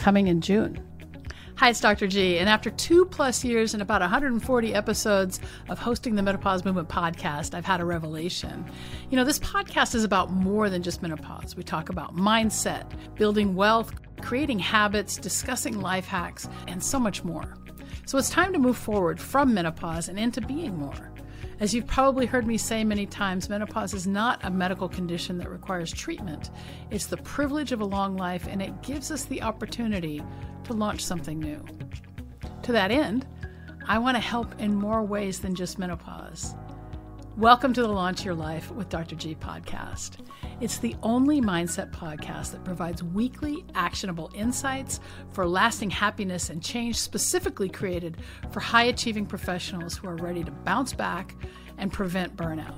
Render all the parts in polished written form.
coming in June. Hi, it's Dr. G, and after 2+ years and about 140 episodes of hosting the Menopause Movement podcast, I've had a revelation. You know, this podcast is about more than just menopause. We talk about mindset, building wealth, creating habits, discussing life hacks, and so much more. So it's time to move forward from menopause and into being more. As you've probably heard me say many times, menopause is not a medical condition that requires treatment. It's the privilege of a long life, and it gives us the opportunity to launch something new. To that end, I want to help in more ways than just menopause. Welcome to the Launch Your Life with Dr. G podcast. It's the only mindset podcast that provides weekly actionable insights for lasting happiness and change, specifically created for high-achieving professionals who are ready to bounce back and prevent burnout.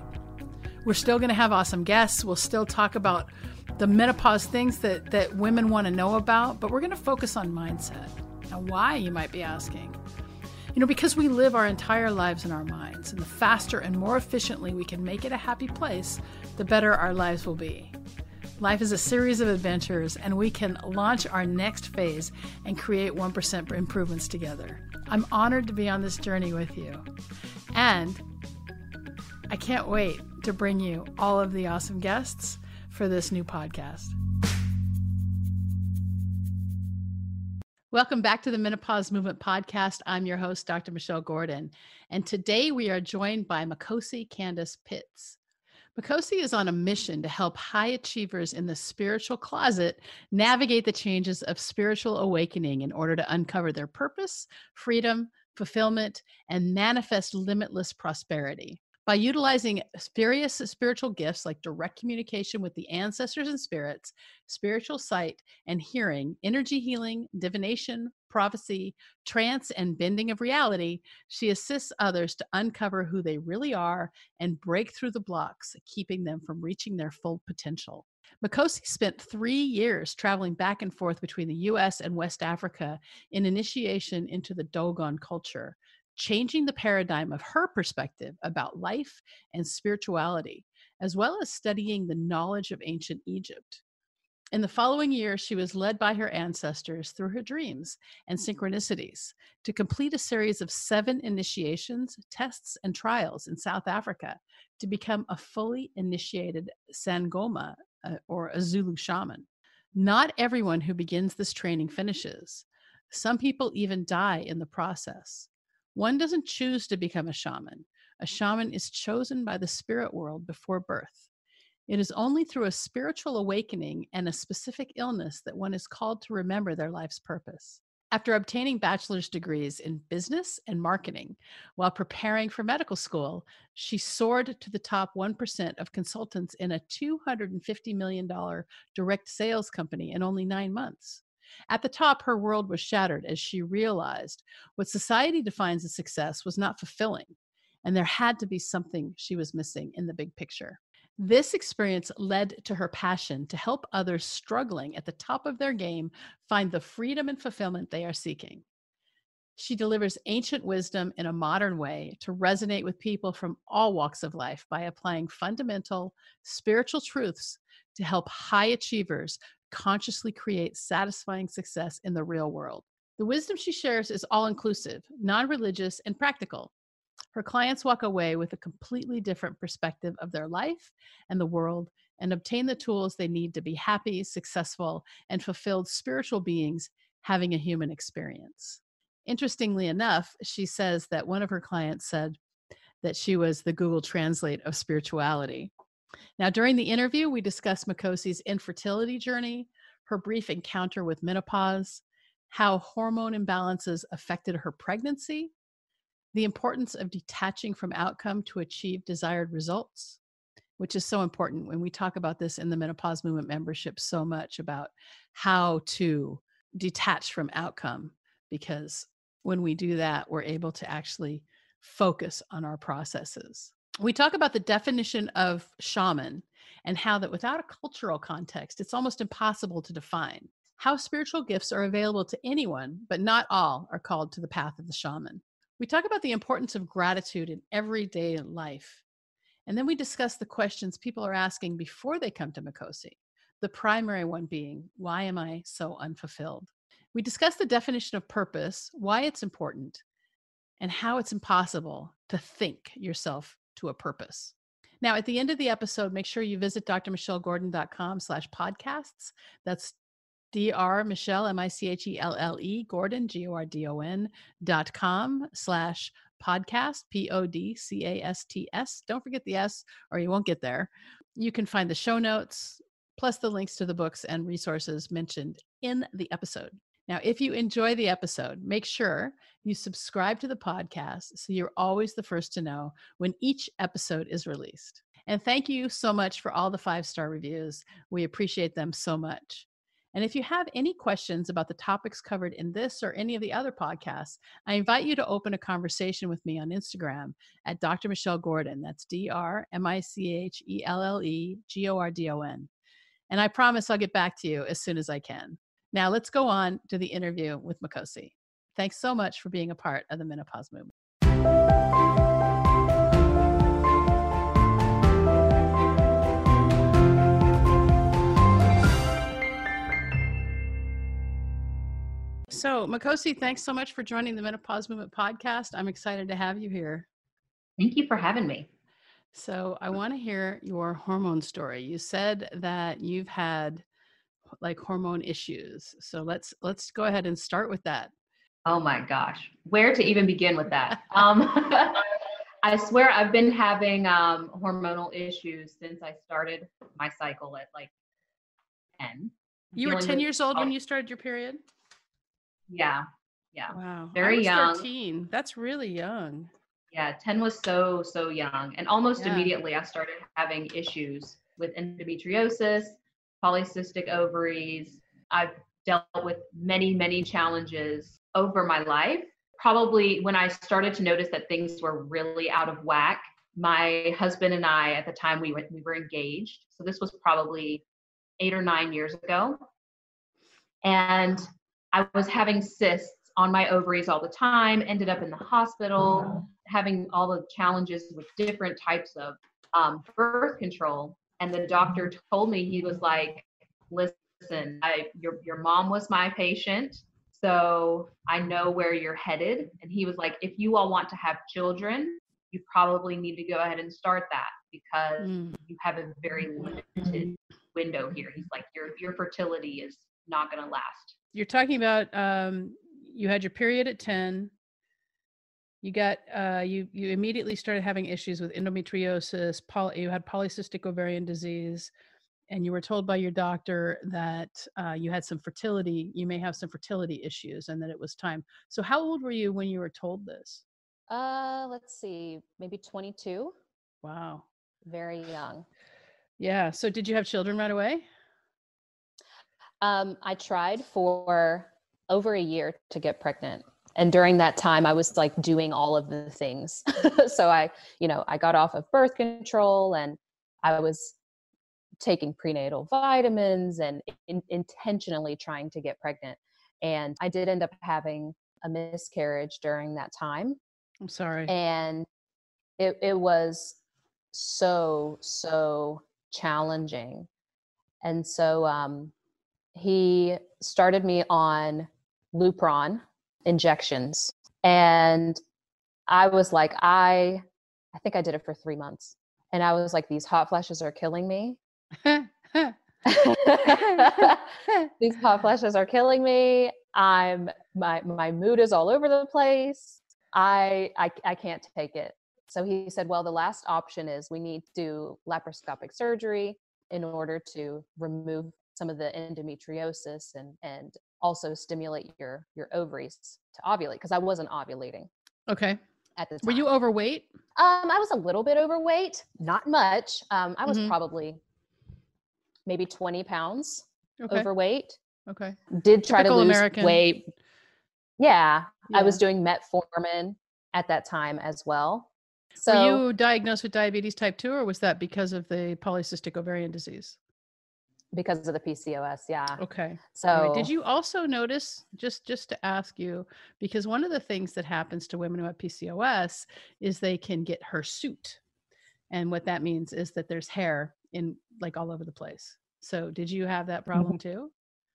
We're still going to have awesome guests. We'll still talk about the menopause things that women want to know about, but we're going to focus on mindset. Now, why, you might be asking? You know, because we live our entire lives in our minds, and the faster and more efficiently we can make it a happy place, the better our lives will be. Life is a series of adventures, and we can launch our next phase and create 1% improvements together. I'm honored to be on this journey with you, and I can't wait to bring you all of the awesome guests for this new podcast. Welcome back to the Menopause Movement Podcast. I'm your host, Dr. Michelle Gordon. And today we are joined by Makhosi Candace Pitts. Makhosi is on a mission to help high achievers in the spiritual closet navigate the changes of spiritual awakening in order to uncover their purpose, freedom, fulfillment, and manifest limitless prosperity. By utilizing various spiritual gifts like direct communication with the ancestors and spirits, spiritual sight and hearing, energy healing, divination, prophecy, trance, and bending of reality, she assists others to uncover who they really are and break through the blocks, keeping them from reaching their full potential. Makhosi spent 3 years traveling back and forth between the U.S. and West Africa in initiation into the Dogon culture, changing the paradigm of her perspective about life and spirituality, as well as studying the knowledge of ancient Egypt. In the following year, she was led by her ancestors through her dreams and synchronicities to complete a series of 7 initiations, tests, and trials in South Africa to become a fully initiated Sangoma or a Zulu shaman. Not everyone who begins this training finishes. Some people even die in the process. One doesn't choose to become a shaman. A shaman is chosen by the spirit world before birth. It is only through a spiritual awakening and a specific illness that one is called to remember their life's purpose. After obtaining bachelor's degrees in business and marketing, while preparing for medical school, she soared to the top 1% of consultants in a $250 million direct sales company in only 9 months. At the top, her world was shattered as she realized what society defines as success was not fulfilling, and there had to be something she was missing in the big picture. This experience led to her passion to help others struggling at the top of their game find the freedom and fulfillment they are seeking. She delivers ancient wisdom in a modern way to resonate with people from all walks of life by applying fundamental spiritual truths to help high achievers consciously create satisfying success in the real world. The wisdom she shares is all-inclusive, non-religious, and practical. Her clients walk away with a completely different perspective of their life and the world and obtain the tools they need to be happy, successful, and fulfilled spiritual beings having a human experience. Interestingly enough, she says that one of her clients said that she was the Google Translate of spirituality. Now, during the interview, we discussed Makhosi's infertility journey, her brief encounter with menopause, how hormone imbalances affected her pregnancy, the importance of detaching from outcome to achieve desired results, which is so important when we talk about this in the Menopause Movement membership so much about how to detach from outcome, because when we do that, we're able to actually focus on our processes. We talk about the definition of shaman and how that without a cultural context, it's almost impossible to define. How spiritual gifts are available to anyone, but not all are called to the path of the shaman. We talk about the importance of gratitude in everyday life. And then we discuss the questions people are asking before they come to Makhosi, the primary one being, why am I so unfulfilled? We discussed the definition of purpose, why it's important, and how it's impossible to think yourself to a purpose. Now, at the end of the episode, make sure you visit drmichellegordon.com/podcasts. That's drmichellegordon.com/podcast, podcasts. Don't forget the S or you won't get there. You can find the show notes, plus the links to the books and resources mentioned in the episode. Now, if you enjoy the episode, make sure you subscribe to the podcast so you're always the first to know when each episode is released. And thank you so much for all the 5-star reviews. We appreciate them so much. And if you have any questions about the topics covered in this or any of the other podcasts, I invite you to open a conversation with me on Instagram at Dr. Michelle Gordon. That's DRMICHELLEGORDON. And I promise I'll get back to you as soon as I can. Now let's go on to the interview with Makhosi. Thanks so much for being a part of the Menopause Movement. So Makhosi, thanks so much for joining the Menopause Movement podcast. I'm excited to have you here. Thank you for having me. So I want to hear your hormone story. You said that you've had like hormone issues. So let's go ahead and start with that. Oh my gosh, where to even begin with that? I swear I've been having hormonal issues since I started my cycle at like 10. You were 10 years old when you started your period? Yeah. Yeah. Wow. Very young. 13. That's really young. Yeah. 10 was so, so young. And almost immediately I started having issues with endometriosis, polycystic ovaries. I've dealt with many, many challenges over my life. Probably when I started to notice that things were really out of whack, my husband and I, at the time we were engaged. So this was probably 8 or 9 years ago. And I was having cysts on my ovaries all the time, ended up in the hospital, having all the challenges with different types of birth control. And the doctor told me, he was like, listen, your mom was my patient, so I know where you're headed. And he was like, if you all want to have children, you probably need to go ahead and start that because you have a very limited window here. He's like, your fertility is not going to last. You're talking about, you had your period at 10, you got, you immediately started having issues with endometriosis, you had polycystic ovarian disease, and you were told by your doctor that you had some fertility, you may have some fertility issues, and that it was time. So how old were you when you were told this? Let's see, maybe 22. Wow. Very young. Yeah. So did you have children right away? I tried for over a year to get pregnant. And during that time, I was like doing all of the things. So I got off of birth control and I was taking prenatal vitamins and intentionally trying to get pregnant. And I did end up having a miscarriage during that time. I'm sorry. And it was so, so challenging. And so, he started me on Lupron injections. And I was like, I think I did it for 3 months. And I was like, these hot flashes are killing me. These hot flashes are killing me. My mood is all over the place. I can't take it. So he said, well, the last option is we need to do laparoscopic surgery in order to remove some of the endometriosis and also stimulate your ovaries to ovulate. Cause I wasn't ovulating. Okay. At the time. Were you overweight? I was a little bit overweight, not much. I was probably maybe 20 pounds overweight. Okay. Did try to lose weight. Yeah, yeah. I was doing metformin at that time as well. So were you diagnosed with diabetes type 2, or was that because of the polycystic ovarian disease? Because of the PCOS. Yeah. Okay. So right. Did you also notice, just to ask you, because one of the things that happens to women who have PCOS is they can get hirsute. And what that means is that there's hair in like all over the place. So did you have that problem too?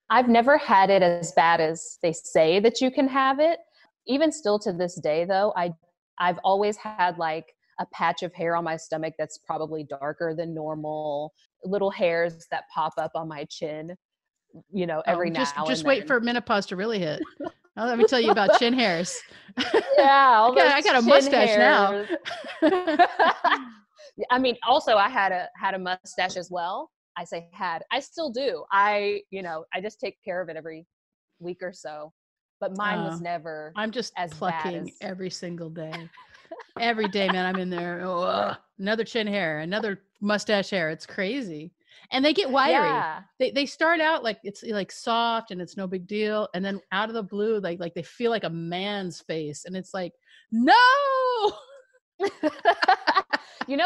I've never had it as bad as they say that you can have it. Even still to this day, though, I've always had like a patch of hair on my stomach that's probably darker than normal, little hairs that pop up on my chin, you know, every now and then. Just wait for menopause to really hit. Oh, let me tell you about chin hairs. Yeah. All I got a mustache hairs. Now. I mean, also I had a mustache as well. I say had, I still do. I just take care of it every week or so, but mine was never, I'm just as plucking bad as... every single day, every day, man. I'm in there, another chin hair, another mustache hair. It's crazy. And they get wiry. Yeah. They start out like, it's like soft and it's no big deal. And then out of the blue, like they feel like a man's face and it's like, no.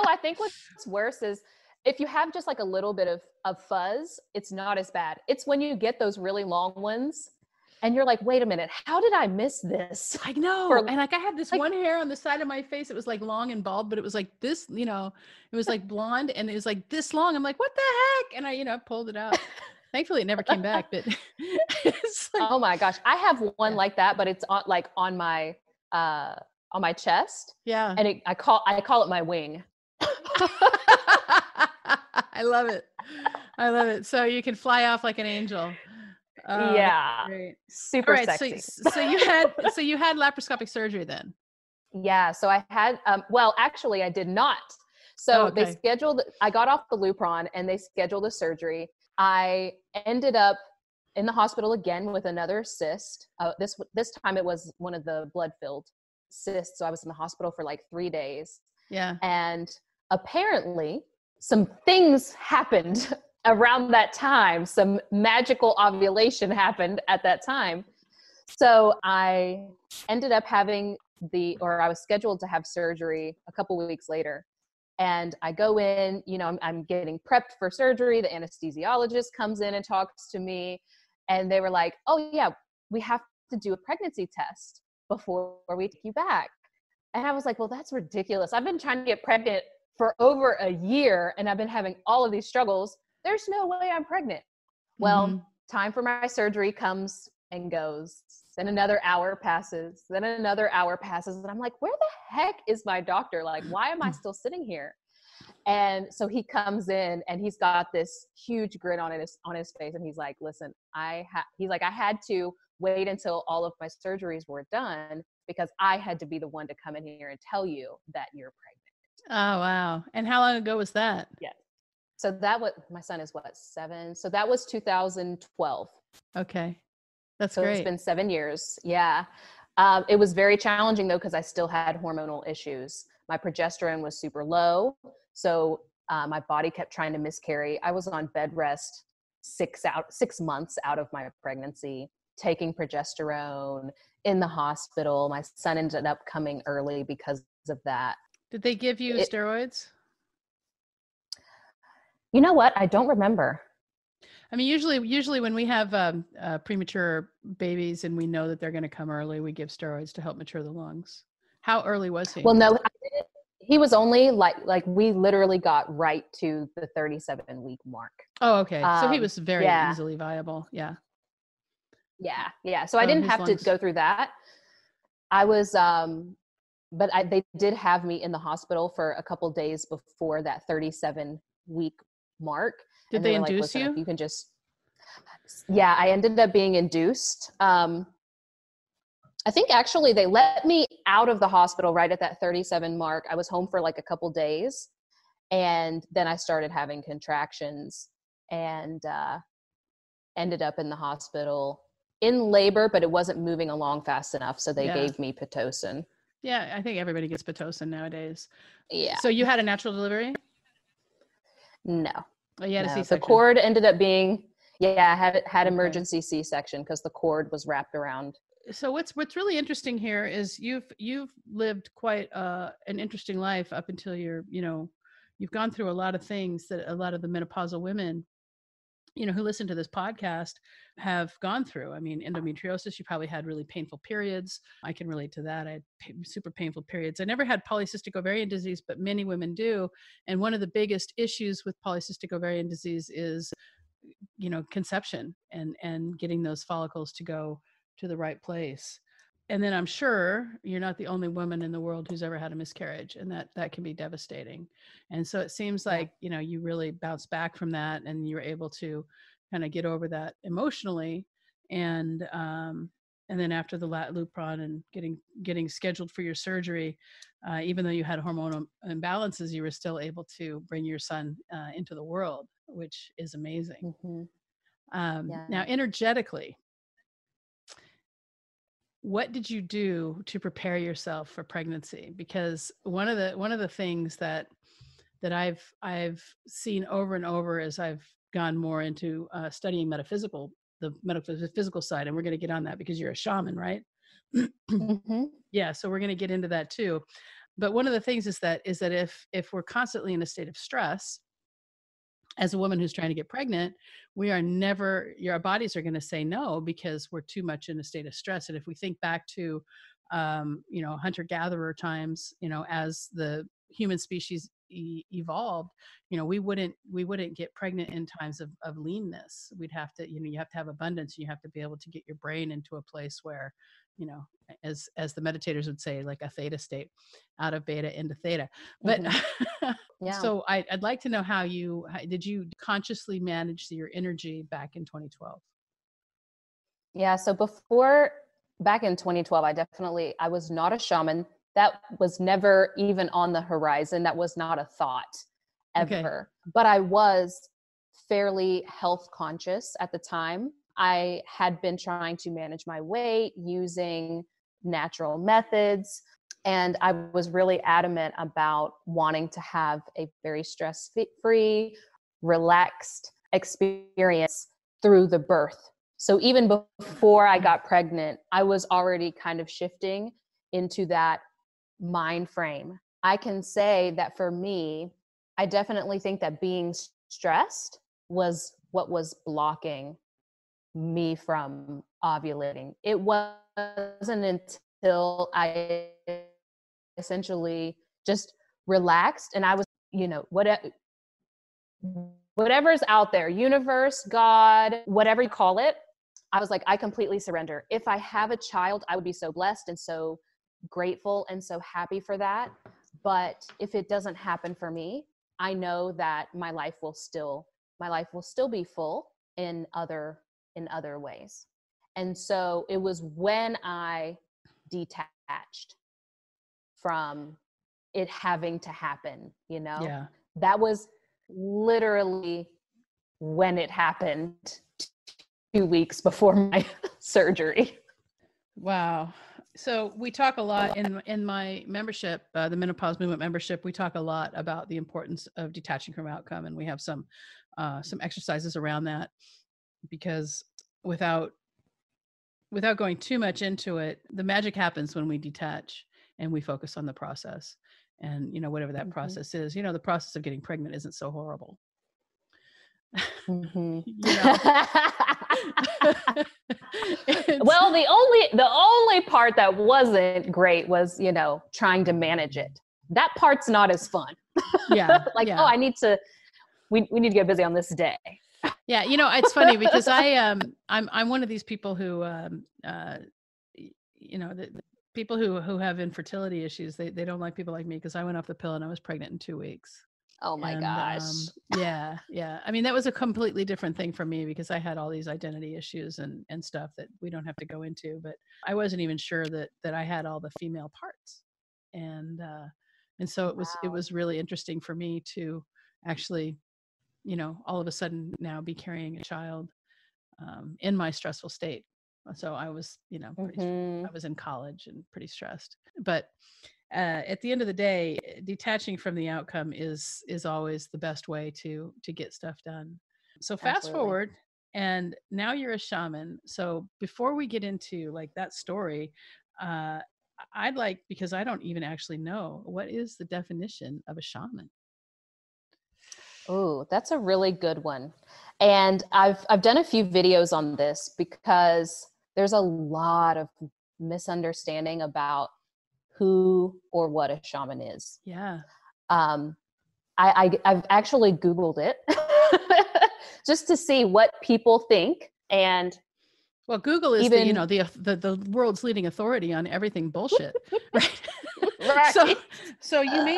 I think what's worse is if you have just like a little bit of fuzz, it's not as bad. It's when you get those really long ones and you're like, wait a minute, how did I miss this? I know. I had this one hair on the side of my face. It was like long and bald, but it was like this, it was like blonde and it was like this long. I'm like, what the heck? And I, pulled it out. Thankfully it never came back, but it's like, oh my gosh. I have one like that, but it's on my chest. Yeah. And I call it my wing. I love it. So you can fly off like an angel. Yeah. Great. Super sexy. So you had laparoscopic surgery then? Yeah. So I had, well, actually I did not. So They scheduled, I got off the Lupron and they scheduled a surgery. I ended up in the hospital again with another cyst. This time it was one of the blood filled cysts. So I was in the hospital for like 3 days. Yeah. And apparently some things happened around that time. Some magical ovulation happened at that time. So I ended up having I was scheduled to have surgery a couple of weeks later. And I go in, I'm getting prepped for surgery. The anesthesiologist comes in and talks to me. And they were like, oh yeah, we have to do a pregnancy test before we take you back. And I was like, well, that's ridiculous. I've been trying to get pregnant for over a year and I've been having all of these struggles. There's no way I'm pregnant. Well, time for my surgery comes and goes. Then another hour passes. Then another hour passes. And I'm like, where the heck is my doctor? Like, why am I still sitting here? And so he comes in and he's got this huge grin on his face. And he's like, listen, I had to wait until all of my surgeries were done because I had to be the one to come in here and tell you that you're pregnant. Oh, wow. And how long ago was that? Yeah. So my son is what, 7? So that was 2012. Okay. That's great. It's been 7 years. Yeah. It was very challenging though, because I still had hormonal issues. My progesterone was super low. So my body kept trying to miscarry. I was on bed rest 6 months out of my pregnancy, taking progesterone in the hospital. My son ended up coming early because of that. Did they give you steroids? You know what? I don't remember. I mean, usually when we have premature babies and we know that they're going to come early, we give steroids to help mature the lungs. How early was he? Well, no, he was only like we literally got right to the 37-week mark. Oh, okay. So he was very easily viable. Yeah. Yeah. Yeah. So I didn't have to go through that. I was, they did have me in the hospital for a couple days before that 37-week mark. Did they induce you? You can just, yeah, I ended up being induced. I think actually they let me out of the hospital right at that 37 mark. I was home for like a couple days and then I started having contractions and ended up in the hospital in labor, but it wasn't moving along fast enough. So they gave me Pitocin. Yeah, I think everybody gets Pitocin nowadays. Yeah. So you had a natural delivery? No. Oh, you had a C-section. The cord ended up being, I had emergency C-section because the cord was wrapped around. So what's really interesting here is you've lived quite an interesting life up until you've gone through a lot of things that a lot of the menopausal women, who listen to this podcast have gone through. I mean, endometriosis, you probably had really painful periods. I can relate to that. I had super painful periods. I never had polycystic ovarian disease, but many women do. And one of the biggest issues with polycystic ovarian disease is you know, conception and getting those follicles to go to the right place. And then I'm sure you're not the only woman in the world who's ever had a miscarriage, and that can be devastating. And so it seems like, you know, you really bounced back from that and you were able to kind of get over that emotionally. And then after the Lupron and getting scheduled for your surgery, even though you had hormonal imbalances, you were still able to bring your son into the world, which is amazing. Mm-hmm. Now, energetically, what did you do to prepare yourself for pregnancy? Because one of the things that I've seen over and over as I've gone more into studying the metaphysical side, and we're going to get on that because you're a shaman, right? Mm-hmm. Yeah. So we're going to get into that too. But one of the things is that if we're constantly in a state of stress, as a woman who's trying to get pregnant, our bodies are going to say no because we're too much in a state of stress. And if we think back to, you know, hunter-gatherer times, you know, as the human species evolved, you know, we wouldn't get pregnant in times of leanness. We'd have to, you know, you have to have abundance. You have to be able to get your brain into a place where, you know, as the meditators would say, like a theta state, out of beta into theta. But mm-hmm. Yeah. So I'd like to know how did you consciously manage your energy back in 2012? Yeah. So back in 2012, I was not a shaman. That was never even on the horizon. That was not a thought ever, okay. But I was fairly health conscious at the time. I had been trying to manage my weight using natural methods, and I was really adamant about wanting to have a very stress-free, relaxed experience through the birth. So even before I got pregnant, I was already kind of shifting into that mind frame. I can say that for me, I definitely think that being stressed was what was blocking me from ovulating. It wasn't until I essentially just relaxed and I was, you know, whatever's out there, universe, God, whatever you call it, I was like, I completely surrender. If I have a child, I would be so blessed and so grateful and so happy for that. But if it doesn't happen for me, I know that my life will still be full in other ways. And so it was when I detached from it having to happen, you know, yeah. That was literally when it happened 2 weeks before my surgery. Wow. So we talk a lot in my membership, the Menopause Movement membership, we talk a lot about the importance of detaching from outcome. And we have some exercises around that, because without going too much into it, the magic happens when we detach and we focus on the process. And, you know, whatever that mm-hmm. process is, you know, the process of getting pregnant isn't so horrible. Mm-hmm. Well, the only part that wasn't great was, you know, trying to manage it. That part's not as fun. Yeah. Like, yeah. Oh, I need to, we need to get busy on this day. Yeah. You know, it's funny because I'm one of these people who, you know, the people who have infertility issues, they don't like people like me, because I went off the pill and I was pregnant in 2 weeks. Oh my gosh. Yeah. Yeah. I mean, that was a completely different thing for me, because I had all these identity issues and stuff that we don't have to go into, but I wasn't even sure that I had all the female parts. And so it was, wow. It was really interesting for me to actually, you know, all of a sudden now be carrying a child, in my stressful state. So I was, you know, mm-hmm. I was in college and pretty stressed, but, at the end of the day, detaching from the outcome is always the best way to get stuff done. So fast Absolutely. Forward, and now you're a shaman. So before we get into like that story, I'd like, because I don't even actually know, what is the definition of a shaman? Oh, that's a really good one. And I've done a few videos on this, because there's a lot of misunderstanding about who or what a shaman is. Yeah. I've actually Googled it just to see what people think. And well, Google is even, the world's leading authority on everything bullshit, right? Right. So you may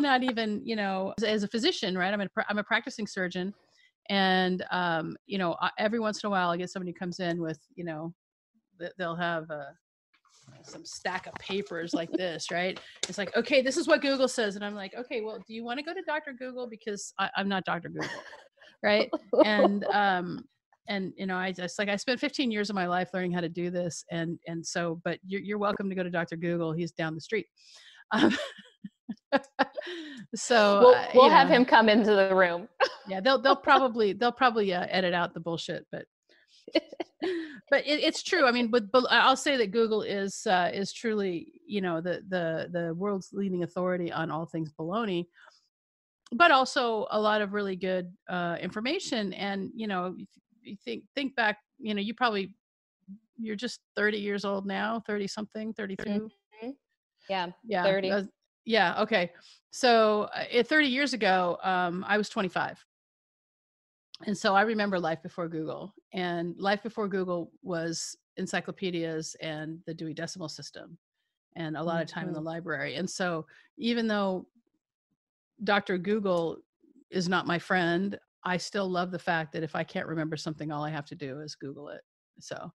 not even, as a physician, right? I'm a practicing surgeon, and every once in a while I get somebody who comes in with, they'll have some stack of papers like this, right? It's like, okay, this is what Google says. And I'm like, okay, well, do you want to go to Dr. Google? Because I'm not Dr. Google. Right. I spent 15 years of my life learning how to do this. But you're welcome to go to Dr. Google. He's down the street. So we'll have him come into the room. Yeah. They'll probably edit out the bullshit, but it's true. I mean, but I'll say that Google is truly, the world's leading authority on all things baloney, but also a lot of really good information. And you think back, you're just 30 years old now, 30 something, 32. Mm-hmm. Yeah. 30. Yeah. Okay. So 30 years ago, I was 25. And so I remember life before Google, and life before Google was encyclopedias and the Dewey Decimal System and a lot of time in the library. And so even though Dr. Google is not my friend, I still love the fact that if I can't remember something, all I have to do is Google it. So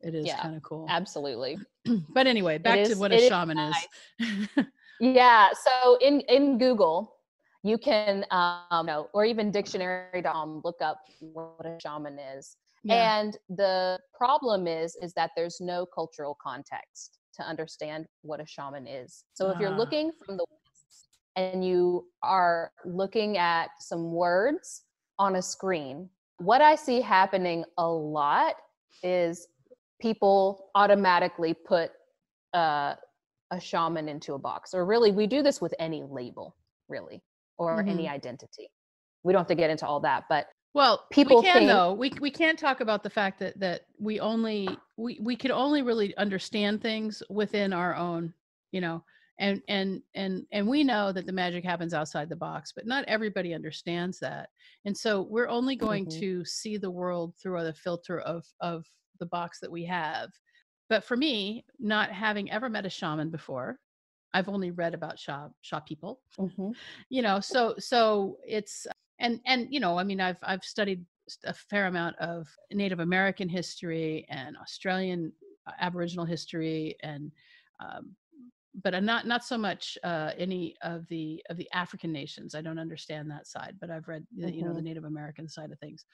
it is kind of cool. Absolutely. But anyway, back to what a shaman is. Yeah. So in Google, you can, or even dictionary.com, look up what a shaman is. Yeah. And the problem is that there's no cultural context to understand what a shaman is. So if you're looking from the West and you are looking at some words on a screen, what I see happening a lot is people automatically put a shaman into a box. Or really, we do this with any label, really. Or any identity. We don't have to get into all that, but we can't talk about the fact that we could only really understand things within our own, and we know that the magic happens outside the box, but not everybody understands that. And so we're only going to see the world through the filter of the box that we have. But for me, not having ever met a shaman before, I've only read about Sha people, so it's, I've studied a fair amount of Native American history and Australian Aboriginal history. And, but I'm not so much, any of the African nations. I don't understand that side, but I've read, the Native American side of things,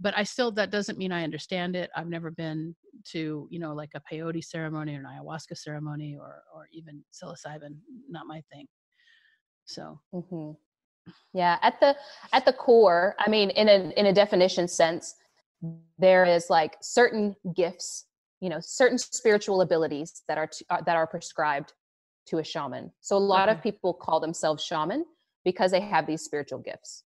but that doesn't mean I understand it. I've never been to, like a peyote ceremony or an ayahuasca ceremony or even psilocybin, not my thing. So, yeah, at the core, I mean, in a definition sense, there is like certain gifts, certain spiritual abilities that are prescribed to a shaman. So a lot of people call themselves shaman because they have these spiritual gifts.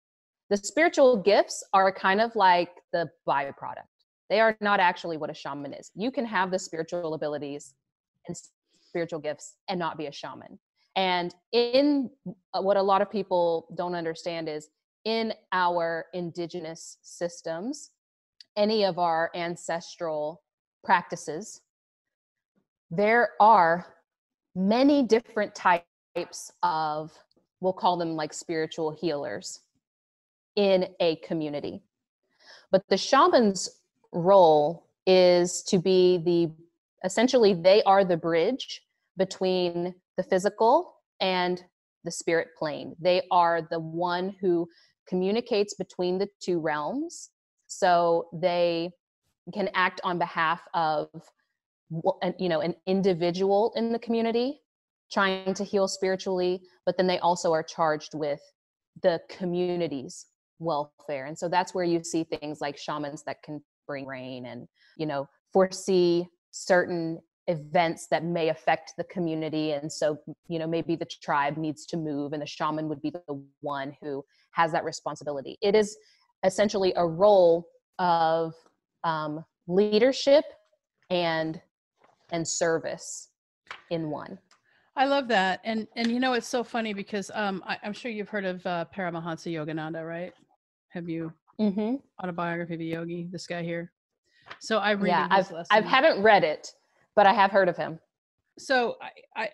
The spiritual gifts are kind of like the byproduct. They are not actually what a shaman is. You can have the spiritual abilities and spiritual gifts and not be a shaman. And in what a lot of people don't understand is in our indigenous systems, any of our ancestral practices, there are many different types of, we'll call them like spiritual healers in a community. But the shaman's role is to be essentially they are the bridge between the physical and the spirit plane. They are the one who communicates between the two realms. So they can act on behalf of an individual in the community trying to heal spiritually, but then they also are charged with the community's welfare. And so that's where you see things like shamans that can bring rain and, foresee certain events that may affect the community. And so, maybe the tribe needs to move and the shaman would be the one who has that responsibility. It is essentially a role of leadership and service in one. I love that. And it's so funny because I'm sure you've heard of Paramahansa Yogananda, right? Have you Mm-hmm. Autobiography of a Yogi, this guy here. So I read his lesson. I haven't read it, but I have heard of him. So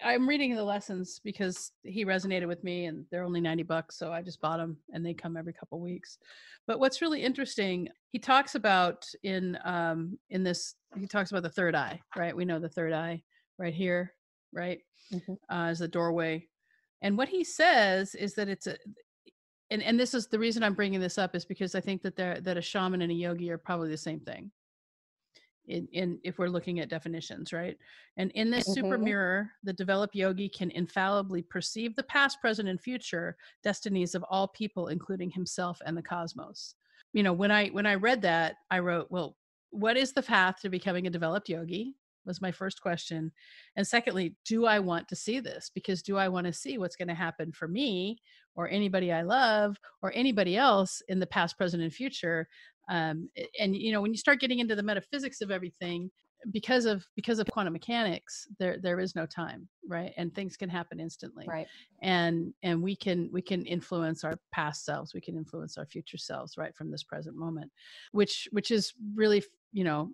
I'm reading the lessons because he resonated with me, and they're only $90. So I just bought them, and they come every couple of weeks. But what's really interesting, he talks about in this, he talks about the third eye, right? We know the third eye right here, right? Mm-hmm. Is the doorway. And what he says is that it's and this is the reason I'm bringing this up, is because I think that that a shaman and a yogi are probably the same thing. In if we're looking at definitions, right? And in this mm-hmm. super mirror, the developed yogi can infallibly perceive the past, present, and future destinies of all people, including himself and the cosmos. You know, when I read that, I wrote, well, what is the path to becoming a developed yogi? Was my first question. And secondly, do I want to see this? Because do I want to see what's going to happen for me or anybody I love or anybody else in the past, present, and future? And you know, when you start getting into the metaphysics of everything, because of quantum mechanics, there is no time, right? And things can happen instantly. Right. And we can influence our past selves. We can influence our future selves right from this present moment, which is really, you know,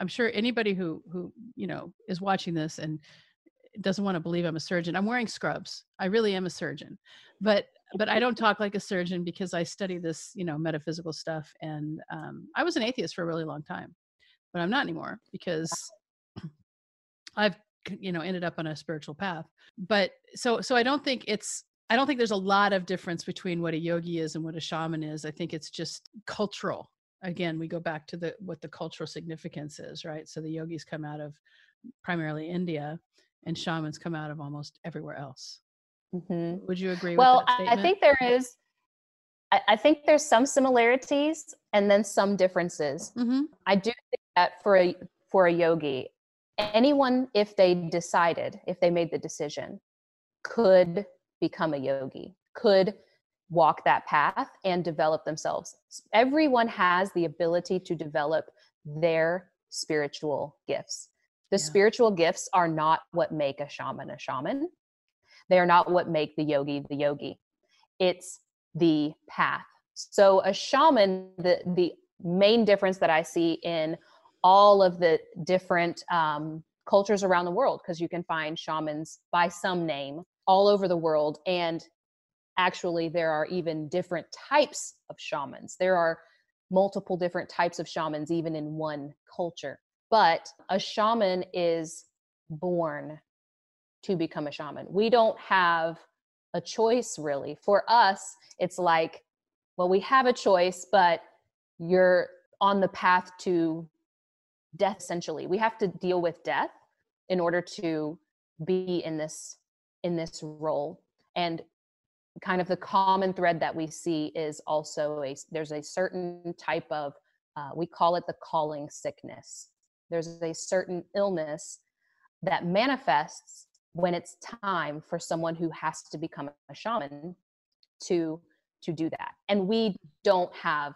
I'm sure anybody who, you know, is watching this and doesn't want to believe I'm a surgeon. I'm wearing scrubs. I really am a surgeon, but I don't talk like a surgeon because I study this, you know, metaphysical stuff. And I was an atheist for a really long time, but I'm not anymore because I've, you know, ended up on a spiritual path. But so I don't think there's a lot of difference between what a yogi is and what a shaman is. I think it's just cultural. Again, we go back to what the cultural significance is, right? So the yogis come out of primarily India, and shamans come out of almost everywhere else. Mm-hmm. Would you agree with that statement? I think there's some similarities and then some differences. Mm-hmm. I do think that for a yogi, anyone, if they made the decision, could become a yogi, could walk that path and develop themselves. Everyone has the ability to develop their spiritual gifts. The spiritual gifts are not what make a shaman a shaman. They are not what make the yogi the yogi. It's the path. So a shaman, the main difference that I see in all of the different cultures around the world, because you can find shamans by some name all over the world, and actually, there are even different types of shamans. There are multiple different types of shamans, even in one culture. But a shaman is born to become a shaman. We don't have a choice, really. For us, it's like, well, we have a choice, but you're on the path to death, essentially. We have to deal with death in order to be in this role. And kind of the common thread that we see is also there's a certain type of, we call it the calling sickness. There's a certain illness that manifests when it's time for someone who has to become a shaman to do that. And we don't have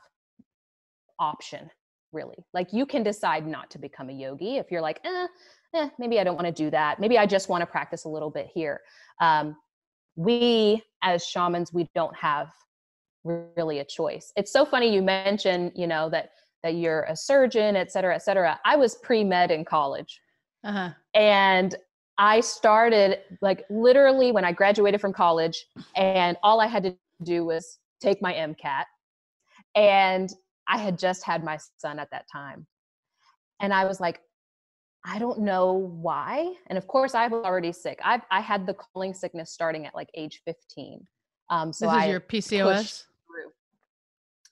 option, really. Like, you can decide not to become a yogi if you're like, maybe I don't want to do that. Maybe I just want to practice a little bit here. We as shamans, we don't have really a choice. It's so funny you mentioned, you know, that you're a surgeon, et cetera, et cetera. I was pre-med in college. Uh-huh. And I started, like, literally when I graduated from college, and all I had to do was take my MCAT. And I had just had my son at that time. And I was like, I don't know why. And of course, I was already sick. I had the calling sickness starting at like age 15. So this is your PCOS?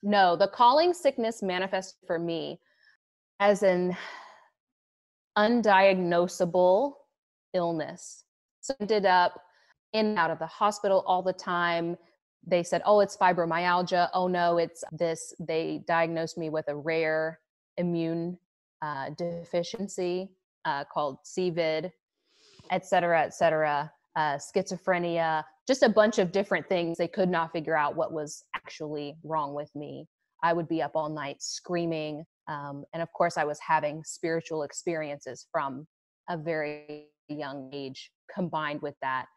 No, the calling sickness manifested for me as an undiagnosable illness. So I ended up in and out of the hospital all the time. They said, oh, it's fibromyalgia. Oh, no, it's this. They diagnosed me with a rare immune deficiency called CVID, et cetera, et cetera, schizophrenia, just a bunch of different things. They could not figure out what was actually wrong with me. I would be up all night screaming. And of course, I was having spiritual experiences from a very young age, combined with that,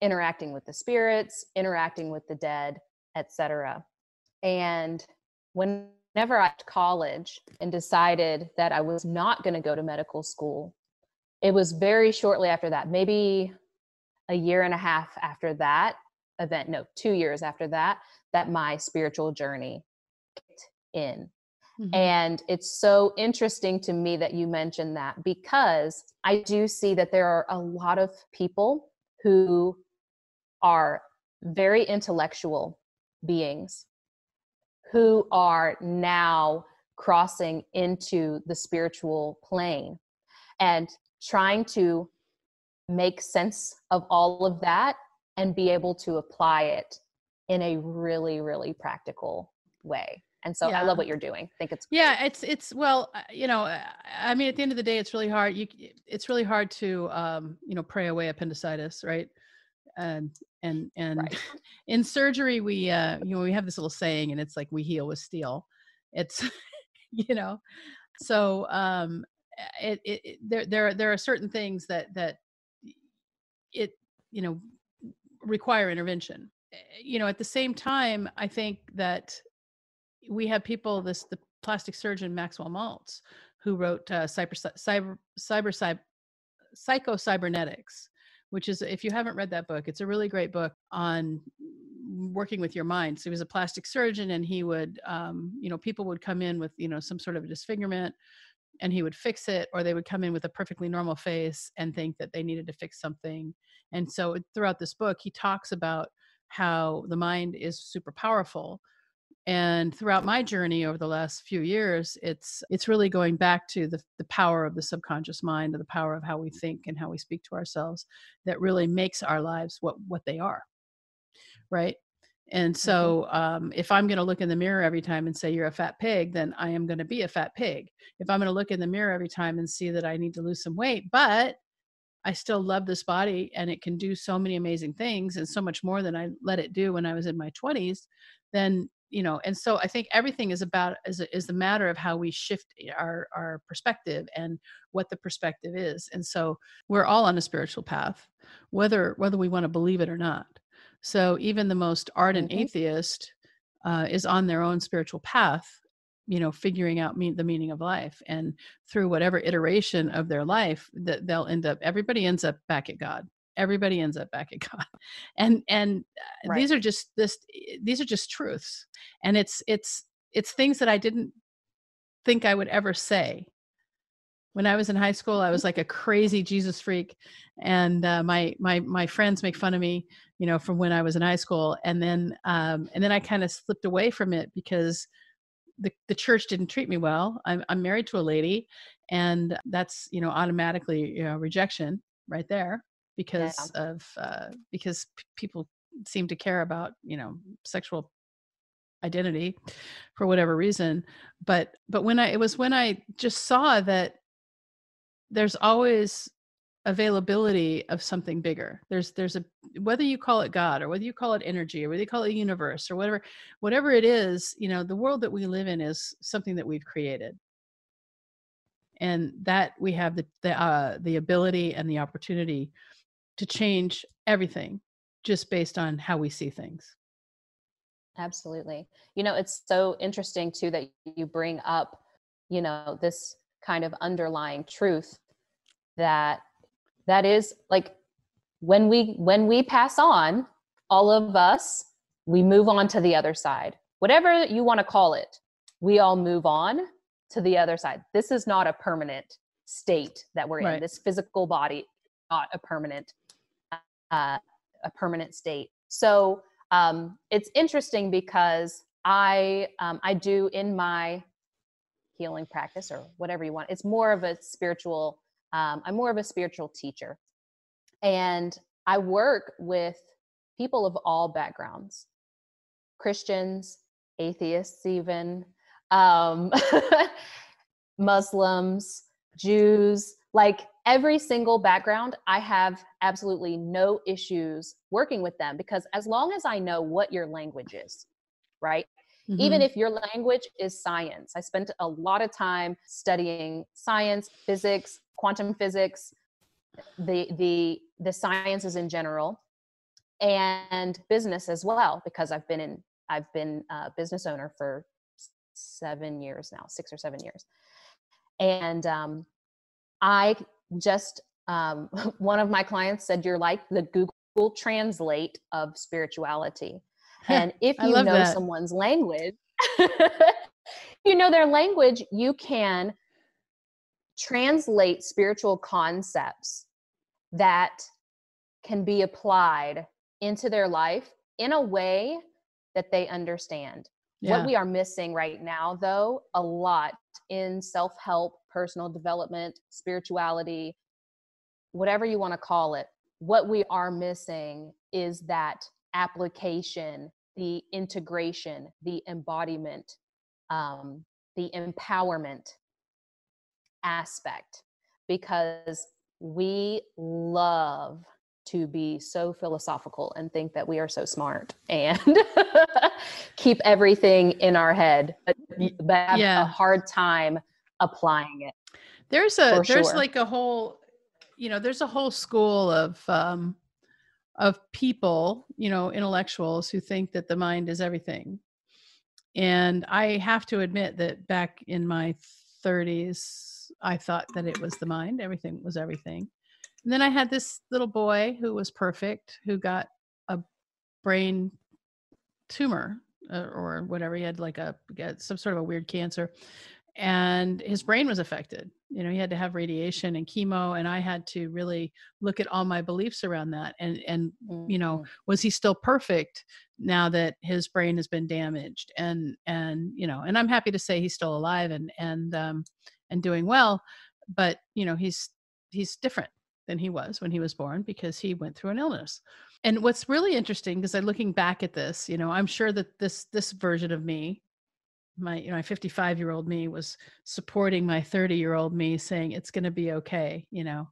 interacting with the spirits, interacting with the dead, et cetera. And whenever I left college and decided that I was not going to go to medical school, it was very shortly after that, maybe a year and a half after that event, no, 2 years after that, that my spiritual journey kicked in. Mm-hmm. And it's so interesting to me that you mentioned that, because I do see that there are a lot of people who are very intellectual beings who are now crossing into the spiritual plane and trying to make sense of all of that and be able to apply it in a really, really practical way. And so I love what you're doing. I think it's great. Yeah, it's, well, you know, I mean, at the end of the day, it's really hard. It's really hard to, you know, pray away appendicitis, right? And right. In surgery, we, you know, we have this little saying, and it's like, we heal with steel. It's, you know, so, there are certain things that you know, require intervention. You know, at the same time, I think that we have people, the plastic surgeon, Maxwell Maltz, who wrote Psycho-Cybernetics, which is, if you haven't read that book, it's a really great book on working with your mind. So he was a plastic surgeon, and he would, you know, people would come in with, you know, some sort of a disfigurement, and he would fix it, or they would come in with a perfectly normal face and think that they needed to fix something. And so throughout this book, he talks about how the mind is super powerful. And throughout my journey over the last few years, it's really going back to the power of the subconscious mind, or the power of how we think and how we speak to ourselves, that really makes our lives what they are, right? And so if I'm going to look in the mirror every time and say, you're a fat pig, then I am going to be a fat pig. If I'm going to look in the mirror every time and see that I need to lose some weight, but I still love this body and it can do so many amazing things and so much more than I let it do when I was in my 20s, then, you know, and so I think everything is about, is the matter of how we shift our perspective and what the perspective is. And so we're all on a spiritual path, whether we want to believe it or not. So even the most ardent atheist is on their own spiritual path, you know, figuring out the meaning of life, and through whatever iteration of their life that they'll end up, everybody ends up back at God. Everybody ends up back at God. And right. these are just truths. And it's things that I didn't think I would ever say. When I was in high school, I was like a crazy Jesus freak, and my friends make fun of me, you know, from when I was in high school. And then I kind of slipped away from it because the church didn't treat me well. I'm married to a lady, and that's, you know, automatically, you know, rejection right there, because because people seem to care about, you know, sexual identity for whatever reason. But when I just saw that there's always availability of something bigger. There's a, whether you call it God, or whether you call it energy, or whether you call it universe, or whatever it is, you know, the world that we live in is something that we've created, and that we have the ability and the opportunity to change everything just based on how we see things. Absolutely. You know, it's so interesting too, that you bring up, you know, this kind of underlying truth that is like, when we pass on, all of us, we move on to the other side, whatever you want to call it, we all move on to the other side. This is not a permanent state that we're right. in. This physical body, not a permanent state. So it's interesting, because I do in my healing practice, or whatever you want, it's more of a spiritual, I'm more of a spiritual teacher, and I work with people of all backgrounds, Christians, atheists, even, Muslims, Jews, like every single background. I have absolutely no issues working with them, because as long as I know what your language is, right? Mm-hmm. Even if your language is science, I spent a lot of time studying science, physics, quantum physics, the sciences in general, and business as well, because I've been a business owner for 7 years now, 6 or 7 years. And I just, one of my clients said, you're like the Google Translate of spirituality. And if you know that. Someone's language, you know their language, you can translate spiritual concepts that can be applied into their life in a way that they understand. Yeah. What we are missing right now, though, a lot in self-help, personal development, spirituality, whatever you want to call it, what we are missing is that application, the integration, the embodiment, the empowerment aspect, because we love to be so philosophical and think that we are so smart and keep everything in our head, but have a hard time applying it. Like a whole, you know, there's a whole school of people, you know, intellectuals who think that the mind is everything. And I have to admit that back in my 30s, I thought that it was the mind. Everything was everything. And then I had this little boy who was perfect, who got a brain tumor or whatever. He had like some sort of a weird cancer, and his brain was affected. You know, he had to have radiation and chemo, and I had to really look at all my beliefs around that. And you know, was he still perfect now that his brain has been damaged? And you know, and I'm happy to say he's still alive and doing well, but you know, he's different than he was when he was born because he went through an illness. And what's really interesting, because I'm looking back at this, you know, I'm sure that this version of me, my 55-year-old me was supporting my 30-year-old me saying, it's going to be okay. You know,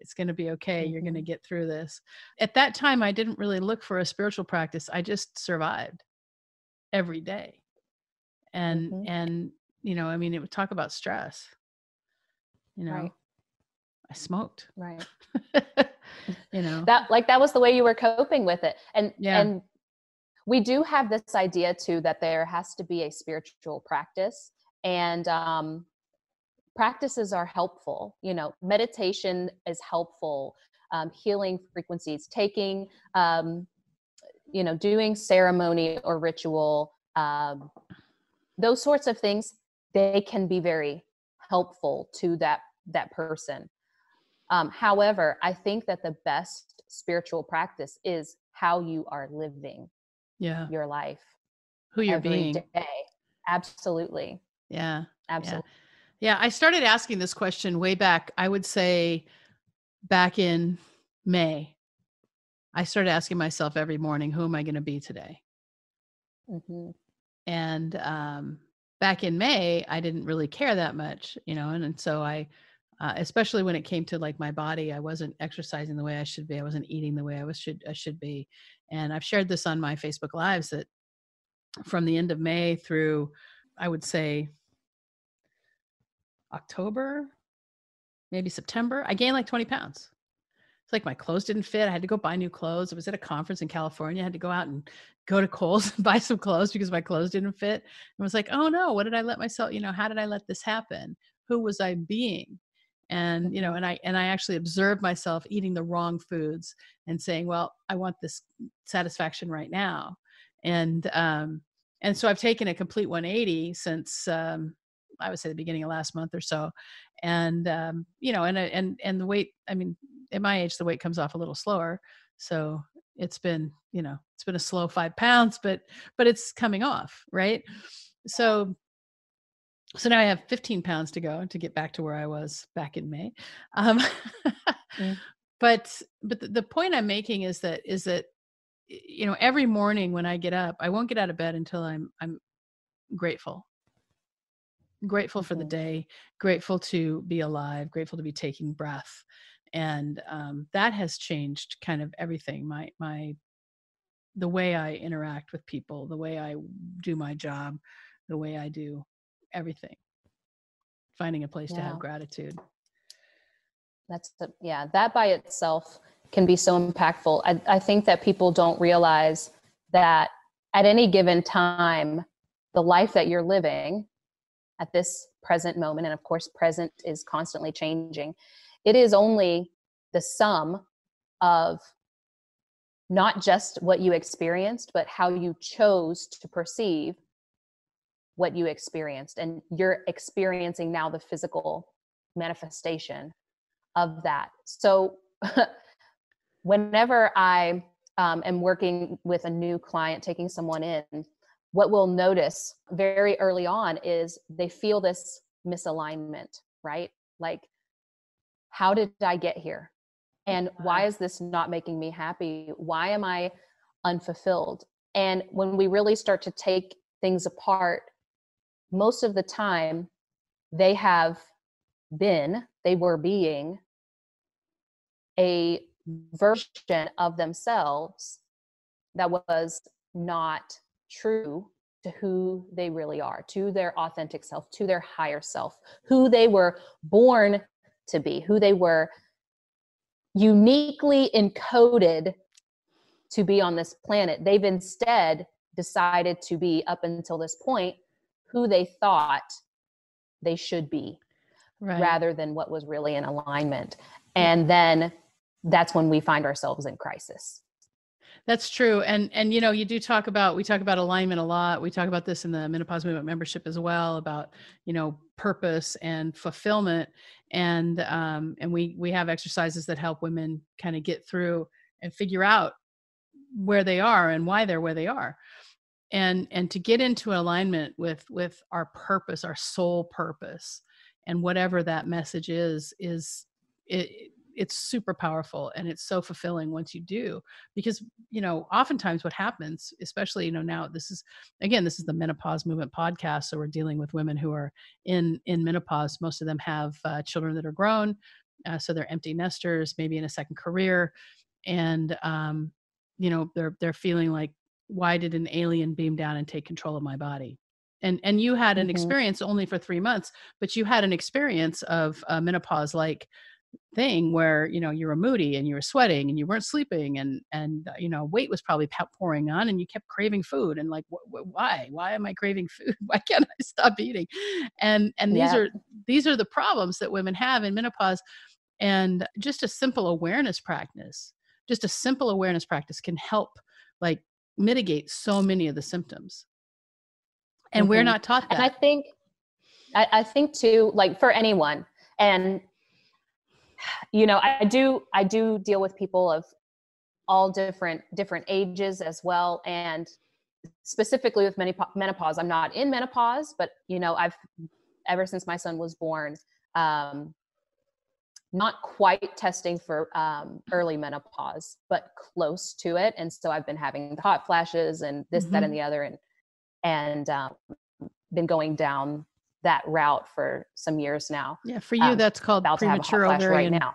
it's going to be okay. Mm-hmm. You're going to get through this. At that time, I didn't really look for a spiritual practice. I just survived every day. And, mm-hmm. and, you know, I mean, it would talk about stress, you know, right. I smoked. Right. You know, that was the way you were coping with it. And we do have this idea too, that there has to be a spiritual practice, and practices are helpful. You know, meditation is helpful, healing frequencies, taking, you know, doing ceremony or ritual, those sorts of things, they can be very helpful to that person. However, I think that the best spiritual practice is how you are living your life. Who you're being. Day. Absolutely. Yeah. Absolutely. Yeah. I started asking this question way back. I would say back in May, I started asking myself every morning, who am I going to be today? Mm-hmm. And back in May, I didn't really care that much, you know, and so I... especially when it came to like my body, I wasn't exercising the way I should be. I wasn't eating the way I should be. And I've shared this on my Facebook Lives that from the end of May through, I would say, October, maybe September, I gained like 20 pounds. It's like my clothes didn't fit. I had to go buy new clothes. I was at a conference in California. I had to go out and go to Kohl's and buy some clothes because my clothes didn't fit. I was like, oh no, what did I let myself, you know, how did I let this happen? Who was I being? And, you know, and I actually observed myself eating the wrong foods and saying, well, I want this satisfaction right now. And so I've taken a complete 180 since, I would say the beginning of last month or so. And, you know, and the weight, I mean, at my age, the weight comes off a little slower. So it's been, you know, it's been a slow 5 pounds, but it's coming off. Right. So now I have 15 pounds to go to get back to where I was back in May. But the point I'm making is that, you know, every morning when I get up, I won't get out of bed until I'm grateful for the day, grateful to be alive, grateful to be taking breath. And, that has changed kind of everything. The way I interact with people, the way I do my job, the way I do everything, finding a place to have gratitude. That by itself can be so impactful. I think that people don't realize that at any given time, the life that you're living at this present moment, and of course, present is constantly changing, it is only the sum of not just what you experienced, but how you chose to perceive what you experienced. And you're experiencing now the physical manifestation of that. So whenever I am working with a new client, taking someone in, what we'll notice very early on is they feel this misalignment, right? Like, how did I get here? And why is this not making me happy? Why am I unfulfilled? And when we really start to take things apart, most of the time they were being a version of themselves that was not true to who they really are, to their authentic self, to their higher self, who they were born to be, who they were uniquely encoded to be on this planet. They've instead decided to be, up until this point, who they thought they should be, rather than what was really in alignment. And then that's when we find ourselves in crisis. That's true. And, you know, we talk about alignment a lot. We talk about this in the Menopause Movement membership as well, about, you know, purpose and fulfillment. And we have exercises that help women kind of get through and figure out where they are and why they're where they are. And to get into alignment with our purpose, our soul purpose, and whatever that message is it's super powerful, and it's so fulfilling once you do, because, you know, oftentimes what happens, especially, you know, now this is the Menopause Movement podcast. So we're dealing with women who are in menopause. Most of them have children that are grown. So they're empty nesters, maybe in a second career. And, you know, they're feeling like, why did an alien beam down and take control of my body? And you had an experience only for 3 months, but you had an experience of menopause, like, thing where, you know, you were moody and you were sweating and you weren't sleeping and, you know, weight was probably pouring on and you kept craving food and like, why am I craving food? Why can't I stop eating? And these are the problems that women have in menopause. And just a simple awareness practice, can help, like, mitigate so many of the symptoms. And we're not taught that. And I think too, like, for anyone, and, you know, I do deal with people of all different ages as well. And specifically with menopause, I'm not in menopause, but, you know, I've, ever since my son was born, not quite testing for early menopause, but close to it. And so I've been having the hot flashes and this, that, and the other, and been going down that route for some years now. Yeah. For you, that's called premature ovarian. Right now.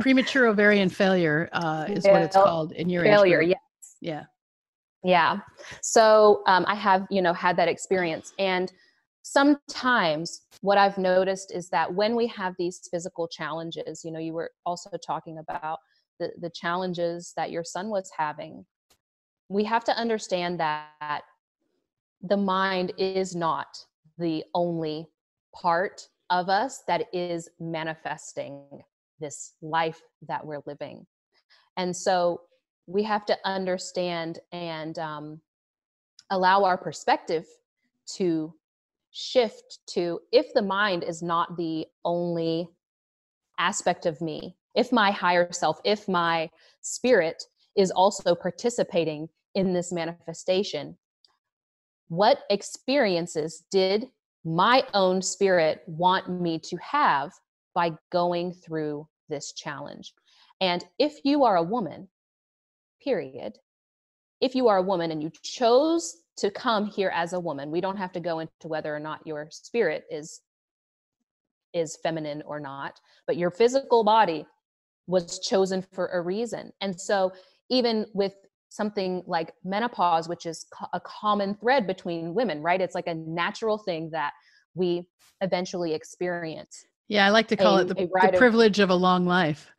Premature ovarian failure is what it's called in your failure. Age group. Yes. Yeah. Yeah. So I have, you know, had that experience. And sometimes what I've noticed is that when we have these physical challenges, you know, you were also talking about the challenges that your son was having. We have to understand that the mind is not the only part of us that is manifesting this life that we're living. And so we have to understand and allow our perspective to shift to, if the mind is not the only aspect of me, if my higher self, if my spirit is also participating in this manifestation, what experiences did my own spirit want me to have by going through this challenge? And if you are a woman, period, if you are a woman and you chose to come here as a woman, we don't have to go into whether or not your spirit is feminine or not, but your physical body was chosen for a reason. And so even with something like menopause, which is a common thread between women, right? It's like a natural thing that we eventually experience. Yeah, I like to call it the privilege of a long life.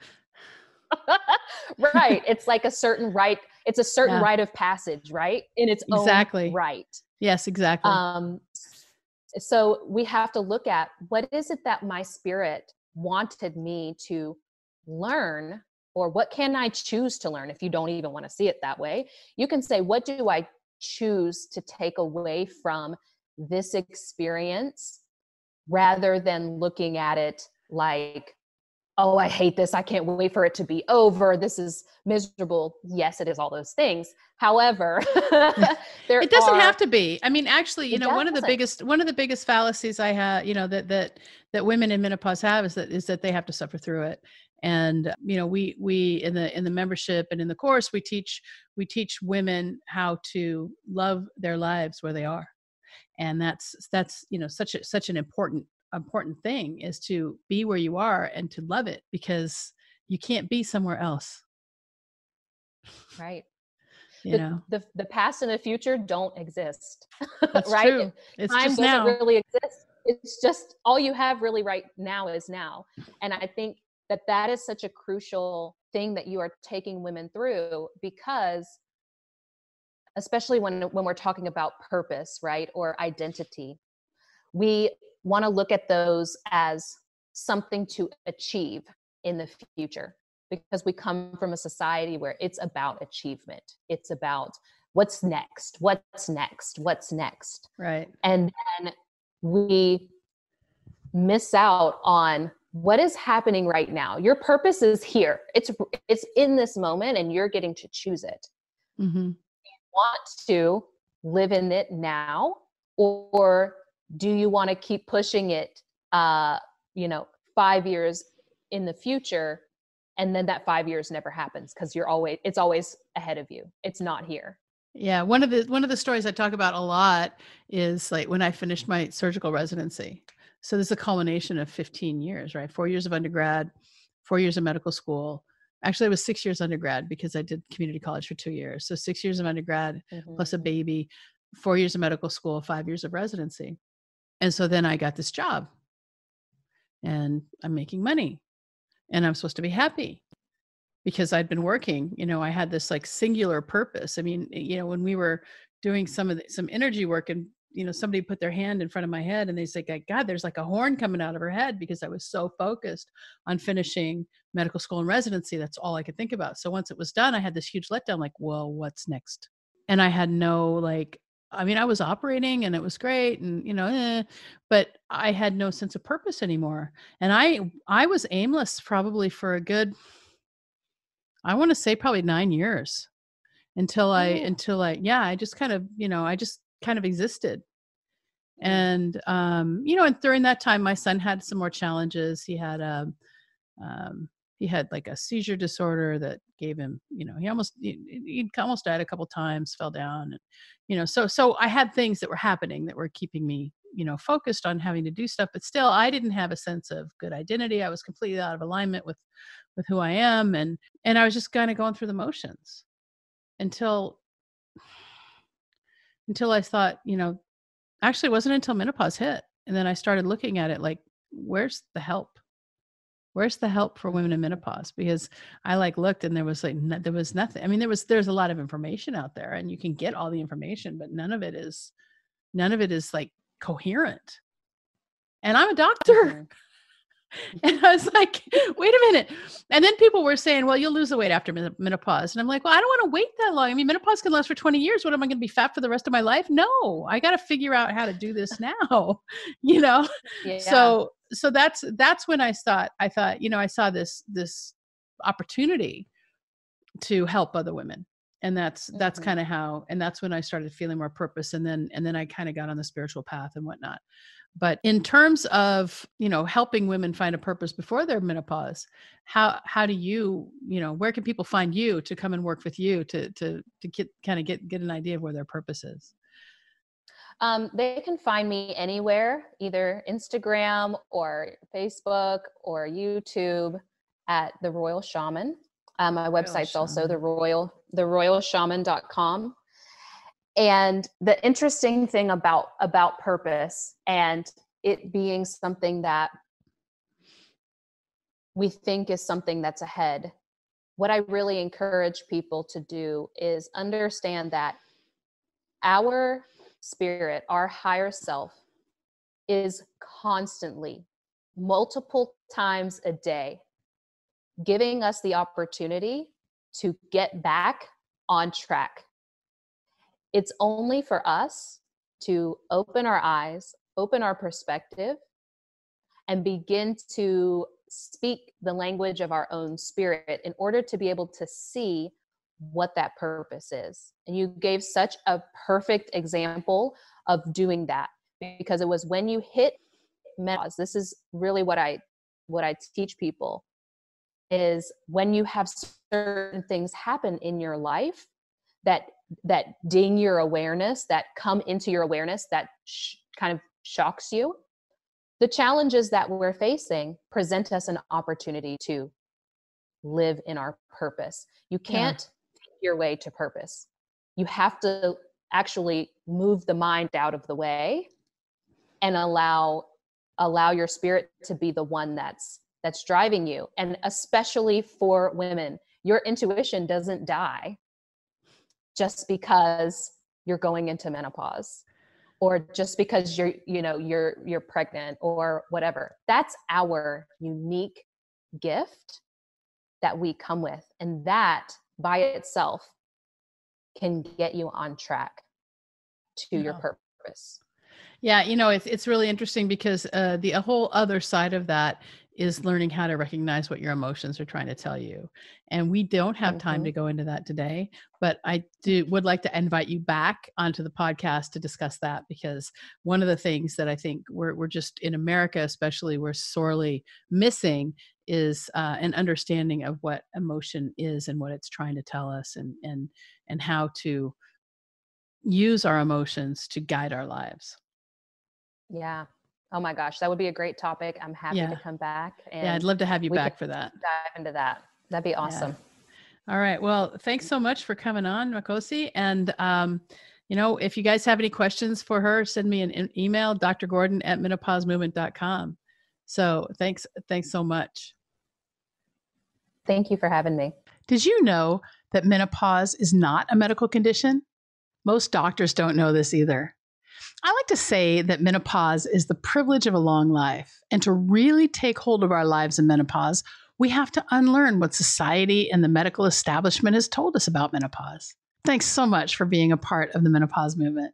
Right. It's like a certain rite of passage, right? In its own right. Yes, exactly. So we have to look at what is it that my spirit wanted me to learn, or what can I choose to learn? If you don't even want to see it that way, you can say, what do I choose to take away from this experience, rather than looking at it like, oh, I hate this. I can't wait for it to be over. This is miserable. Yes, it is all those things. However, it doesn't have to be. I mean, actually, you know, one of the biggest fallacies I have, you know, that women in menopause have is that they have to suffer through it. And, you know, we in the membership and in the course, we teach women how to love their lives where they are. And that's, you know, such an important thing, is to be where you are and to love it, because you can't be somewhere else. Right. you know, the past and the future don't exist. That's right. True. It's time just doesn't now. Really exist. It's just all you have really right now is now. And I think that is such a crucial thing that you are taking women through, because especially when we're talking about purpose, right? Or identity, we want to look at those as something to achieve in the future, because we come from a society where it's about achievement. It's about what's next. Right. And then we miss out on what is happening right now. Your purpose is here. It's in this moment, and you're getting to choose it. Mm-hmm. You want to live in it now, or do you want to keep pushing it, 5 years in the future, and then that 5 years never happens because it's always ahead of you. It's not here. Yeah. One of the stories I talk about a lot is like when I finished my surgical residency. So this is a culmination of 15 years, right? 4 years of undergrad, 4 years of medical school. Actually, it was 6 years undergrad because I did community college for 2 years. So 6 years of undergrad, mm-hmm. plus a baby, 4 years of medical school, 5 years of residency. And so then I got this job, and I'm making money, and I'm supposed to be happy because I'd been working. You know, I had this like singular purpose. I mean, you know, when we were doing some energy work, and, you know, somebody put their hand in front of my head and they said, God, there's like a horn coming out of her head, because I was so focused on finishing medical school and residency. That's all I could think about. So once it was done, I had this huge letdown, like, whoa, what's next? And I had no, like, I mean, I was operating and it was great, and, you know, but I had no sense of purpose anymore. And I was aimless probably for a good, I want to say probably 9 years until I just kind of existed. And, you know, and during that time, my son had some more challenges. He had, like a seizure disorder that gave him, you know, he almost died a couple times, fell down, and, you know, so I had things that were happening that were keeping me, you know, focused on having to do stuff, but still I didn't have a sense of good identity. I was completely out of alignment with who I am. And I was just kind of going through the motions until I thought, you know, actually it wasn't until menopause hit. And then I started looking at it like, where's the help? Where's the help for women in menopause? Because I looked and there was nothing. I mean, there's a lot of information out there, and you can get all the information, but none of it is like coherent. And I'm a doctor. And I was like, wait a minute. And then people were saying, well, you'll lose the weight after menopause. And I'm like, well, I don't want to wait that long. I mean, menopause can last for 20 years. What, am I going to be fat for the rest of my life? No, I got to figure out how to do this now, you know? Yeah. So that's when I thought, you know, I saw this opportunity to help other women. And that's mm-hmm. kind of how, and that's when I started feeling more purpose. And then I kind of got on the spiritual path and whatnot. But in terms of, you know, helping women find a purpose before their menopause, how do you, you know, where can people find you to come and work with you to get an idea of where their purpose is? They can find me anywhere, either Instagram or Facebook or YouTube at The Royal Shaman. My website's also theroyalshaman.com. And the interesting thing about purpose, and it being something that we think is something that's ahead, what I really encourage people to do is understand that our spirit, our higher self, is constantly, multiple times a day, giving us the opportunity to get back on track. It's only for us to open our eyes, open our perspective, and begin to speak the language of our own spirit in order to be able to see what that purpose is. And you gave such a perfect example of doing that, because it was when you hit menopause. This is really what I teach people, is when you have certain things happen in your life that ding your awareness, that come into your awareness, that kind of shocks you. The challenges that we're facing present us an opportunity to live in our purpose. You can't take your way to purpose. You have to actually move the mind out of the way and allow your spirit to be the one that's driving you. And especially for women, your intuition doesn't die just because you're going into menopause, or just because you're pregnant or whatever. That's our unique gift that we come with. And that by itself can get you on track to your purpose. Yeah. You know, it's really interesting, because the whole other side of that is learning how to recognize what your emotions are trying to tell you. And we don't have time to go into that today, but I would like to invite you back onto the podcast to discuss that, because one of the things that I think we're just in America, especially, we're sorely missing is an understanding of what emotion is and what it's trying to tell us, and how to use our emotions to guide our lives. Yeah. Oh my gosh, that would be a great topic. I'm happy to come back. And I'd love to have you back for that. Dive into that. That'd be awesome. Yeah. All right. Well, thanks so much for coming on, Makhosi. And, you know, if you guys have any questions for her, send me an email, drgordon@menopausemovement.com. So thanks so much. Thank you for having me. Did you know that menopause is not a medical condition? Most doctors don't know this either. I like to say that menopause is the privilege of a long life. And to really take hold of our lives in menopause, we have to unlearn what society and the medical establishment has told us about menopause. Thanks so much for being a part of the Menopause Movement.